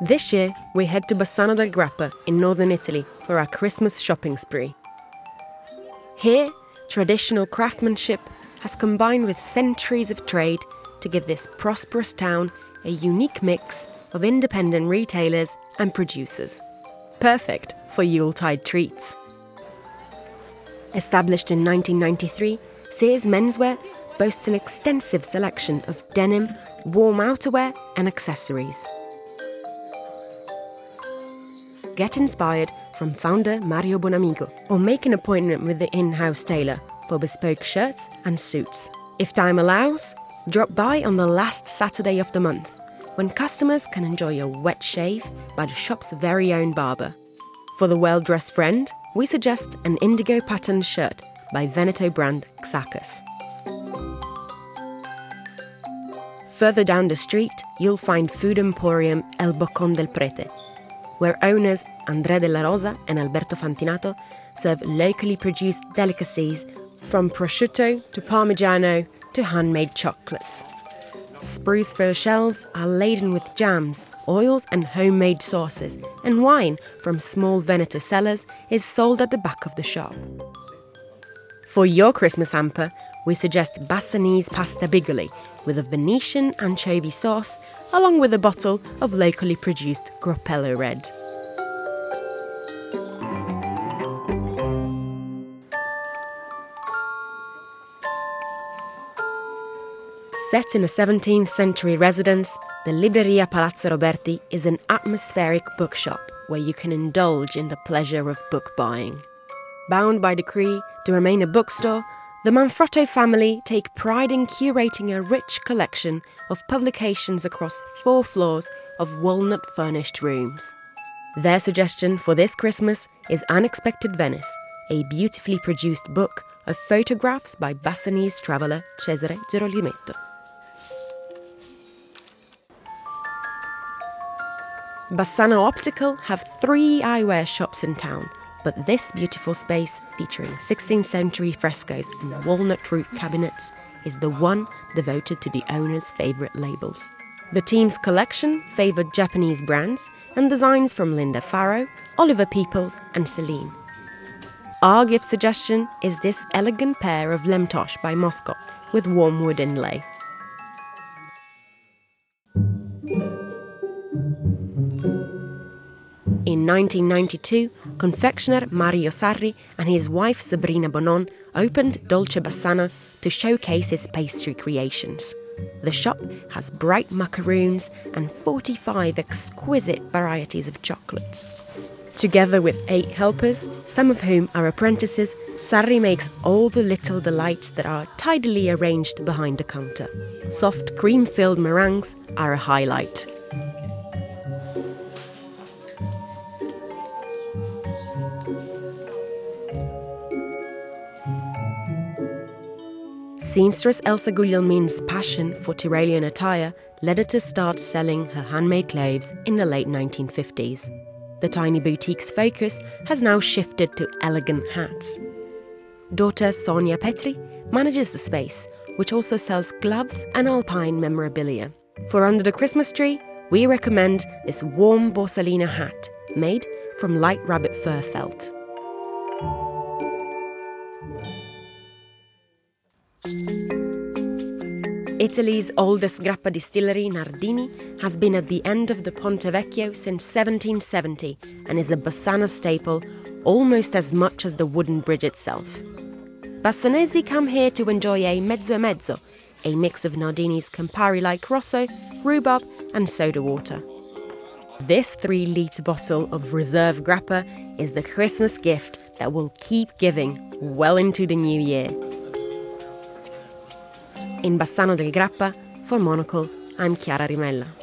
This year, we head to Bassano del Grappa in northern Italy for our Christmas shopping spree. Here, traditional craftsmanship has combined with centuries of trade to give this prosperous town a unique mix of independent retailers and producers. Perfect for Yuletide treats. Established in 1993, Sears Menswear boasts an extensive selection of denim, warm outerwear and accessories. Get inspired from founder Mario Bonamigo or make an appointment with the in-house tailor for bespoke shirts and suits. If time allows, drop by on the last Saturday of the month when customers can enjoy a wet shave by the shop's very own barber. For the well-dressed friend, we suggest an indigo pattern shirt by Veneto brand Xacas. Further down the street, you'll find food emporium El Bocón del Prete, where owners Andrea Della Rosa and Alberto Fantinato serve locally produced delicacies from prosciutto to parmigiano to handmade chocolates. Spruce fir shelves are laden with jams, oils and homemade sauces, and wine from small Veneto cellars is sold at the back of the shop. For your Christmas hamper, we suggest Bassanese pasta bigoli with a Venetian anchovy sauce along with a bottle of locally produced Grappello Red. Set in a 17th century residence, the Libreria Palazzo Roberti is an atmospheric bookshop where you can indulge in the pleasure of book buying. Bound by decree to remain a bookstore, the Manfrotto family take pride in curating a rich collection of publications across 4 floors of walnut-furnished rooms. Their suggestion for this Christmas is Unexpected Venice, a beautifully produced book of photographs by Bassanese traveller Cesare Girolimetto. Bassano Optical have 3 eyewear shops in town, but this beautiful space, featuring 16th century frescoes and walnut root cabinets, is the one devoted to the owner's favourite labels. The team's collection favoured Japanese brands and designs from Linda Farrow, Oliver Peoples and Celine. Our gift suggestion is this elegant pair of Lemtosh by Moscot with warm wood inlay. In 1992, confectioner Mario Sarri and his wife Sabrina Bonon opened Dolce Bassano to showcase his pastry creations. The shop has bright macaroons and 45 exquisite varieties of chocolates. Together with 8 helpers, some of whom are apprentices, Sarri makes all the little delights that are tidily arranged behind the counter. Soft cream-filled meringues are a highlight. Seamstress Elsa Guglielmin's passion for Tyrolean attire led her to start selling her handmade clothes in the late 1950s. The tiny boutique's focus has now shifted to elegant hats. Daughter Sonia Petri manages the space, which also sells gloves and alpine memorabilia. For under the Christmas tree, we recommend this warm Borsalino hat made from light rabbit fur felt. Italy's oldest grappa distillery, Nardini, has been at the end of the Ponte Vecchio since 1770 and is a Bassano staple almost as much as the wooden bridge itself. Bassanesi come here to enjoy a mezzo e mezzo, a mix of Nardini's Campari-like Rosso, rhubarb and soda water. This 3-litre bottle of reserve grappa is the Christmas gift that will keep giving well into the new year. In Bassano del Grappa, for Monocle, I'm Chiara Rimella.